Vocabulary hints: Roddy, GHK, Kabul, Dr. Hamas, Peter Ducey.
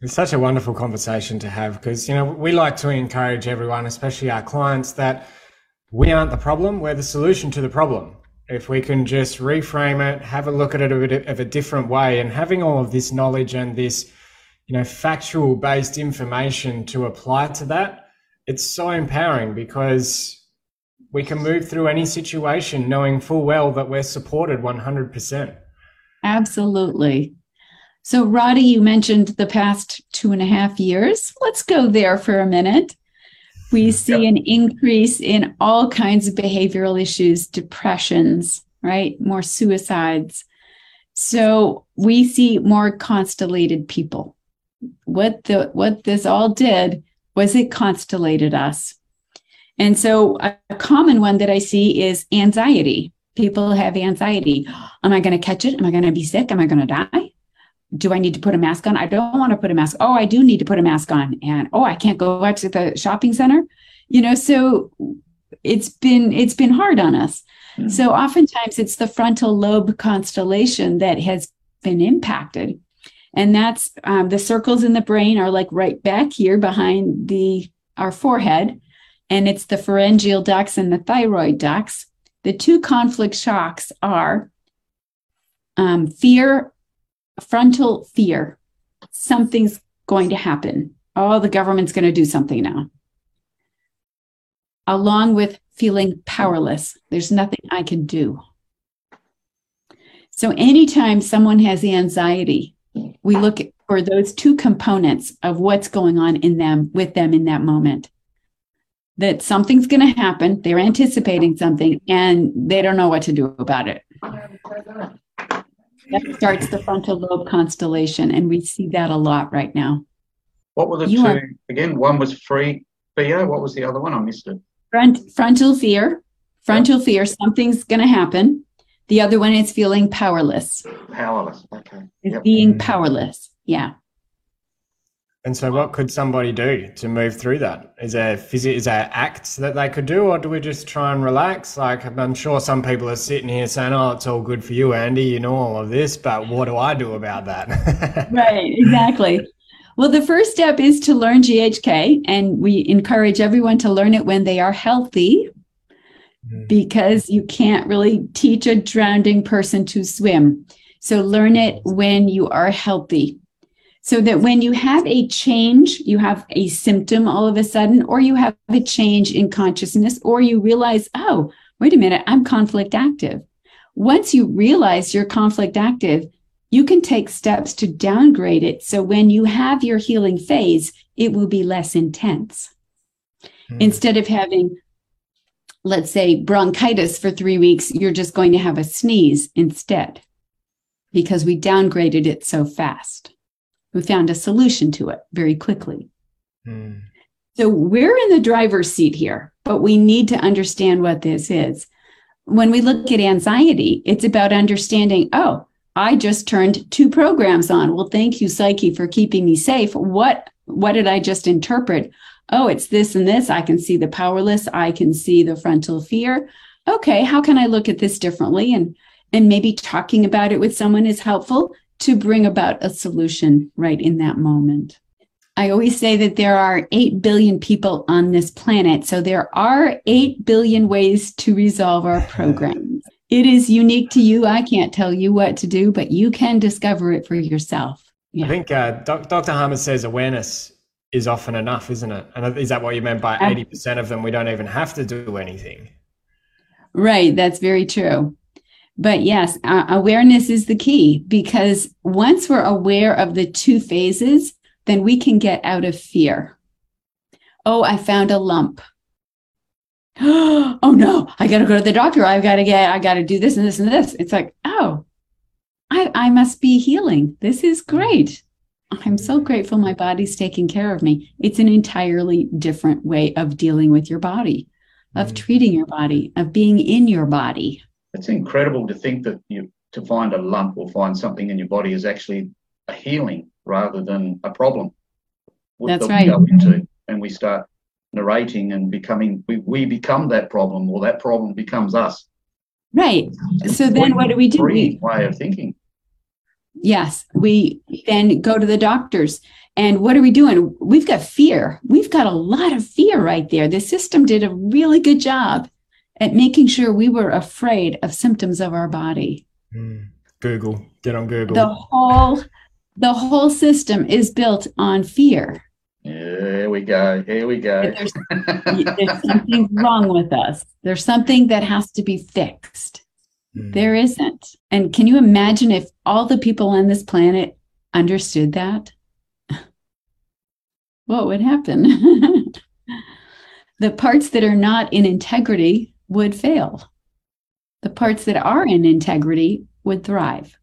It's such a wonderful conversation to have, because, you know, we like to encourage everyone, especially our clients, that we aren't the problem, we're the solution to the problem. If we can just reframe it, have a look at it a bit of a different way, and having all of this knowledge and this, you know, factual based information to apply to that, it's so empowering, because we can move through any situation knowing full well that we're supported 100%. Absolutely. So, Roddy, you mentioned the past 2.5 years. Let's go there for a minute. We see an increase in all kinds of behavioral issues, depressions, right? More suicides. So we see more constellated people. What this all did was it constellated us. And so a common one that I see is anxiety. People have anxiety. Am I going to catch it? Am I going to be sick? Am I going to die? Do I need to put a mask on? I don't want to put a mask. Oh, I do need to put a mask on. And, oh, I can't go out to the shopping center. You know, so it's been hard on us. Mm-hmm. So oftentimes it's the frontal lobe constellation that has been impacted. And that's the circles in the brain are like right back here behind our forehead. And it's the pharyngeal ducts and the thyroid ducts. The two conflict shocks are fear, frontal fear. Something's going to happen. Oh, the government's going to do something now. Along with feeling powerless. There's nothing I can do. So anytime someone has anxiety, we look for those two components of what's going on in them, with them in that moment. That something's going to happen. They're anticipating something and they don't know what to do about it. That starts the frontal lobe constellation, and we see that a lot right now. What were the two again? One was free fear. What was the other one? I missed it. Frontal fear. Frontal fear. Something's going to happen. The other one is feeling powerless. Powerless. Okay. Yep. Being powerless. Yeah. And so, what could somebody do to move through that? Is there acts that they could do, or do we just try and relax? Like, I'm sure some people are sitting here saying, "Oh, it's all good for you, Andy. You know all of this, but what do I do about that?" Right, exactly. Well, the first step is to learn GHK, and we encourage everyone to learn it when they are healthy, because you can't really teach a drowning person to swim. So, learn it when you are healthy. So that when you have a change, you have a symptom all of a sudden, or you have a change in consciousness, or you realize, oh, wait a minute, I'm conflict active. Once you realize you're conflict active, you can take steps to downgrade it. So when you have your healing phase, it will be less intense. Instead of having, let's say, bronchitis for 3 weeks, you're just going to have a sneeze instead, because we downgraded it so fast. We found a solution to it very quickly. So we're in the driver's seat here, but we need to understand what this is. When we look at anxiety, it's about understanding, oh, I just turned 2 programs on. Well, thank you, Psyche, for keeping me safe. What did I just interpret? Oh, it's this and this. I can see the powerless. I can see the frontal fear. Okay, how can I look at this differently? And maybe talking about it with someone is helpful to bring about a solution right in that moment. I always say that there are 8 billion people on this planet. So there are 8 billion ways to resolve our programs. It is unique to you. I can't tell you what to do, but you can discover it for yourself. Yeah. I think Dr. Hamas says awareness is often enough, isn't it? And is that what you meant by 80% of them? We don't even have to do anything. Right. That's very true. But yes, awareness is the key, because once we're aware of the 2 phases, then we can get out of fear. Oh, I found a lump. Oh no, I got to go to the doctor. I got to do this and this and this. It's like, oh, I must be healing. This is great. I'm so grateful my body's taking care of me. It's an entirely different way of dealing with your body, of treating your body, of being in your body. It's incredible to think that to find a lump or find something in your body is actually a healing rather than a problem. That's right. We go into and we start narrating and becoming, we become that problem, or that problem becomes us. Right. So then what do we do? Way of thinking. Yes, we then go to the doctors. And what are we doing? We've got fear. We've got a lot of fear right there. The system did a really good job at making sure we were afraid of symptoms of our body. Google, get on Google. The whole system is built on fear. Here we go. There's something wrong with us. There's something that has to be fixed. There isn't. And can you imagine if all the people on this planet understood that? What would happen? The parts that are not in integrity would fail. The parts that are in integrity would thrive.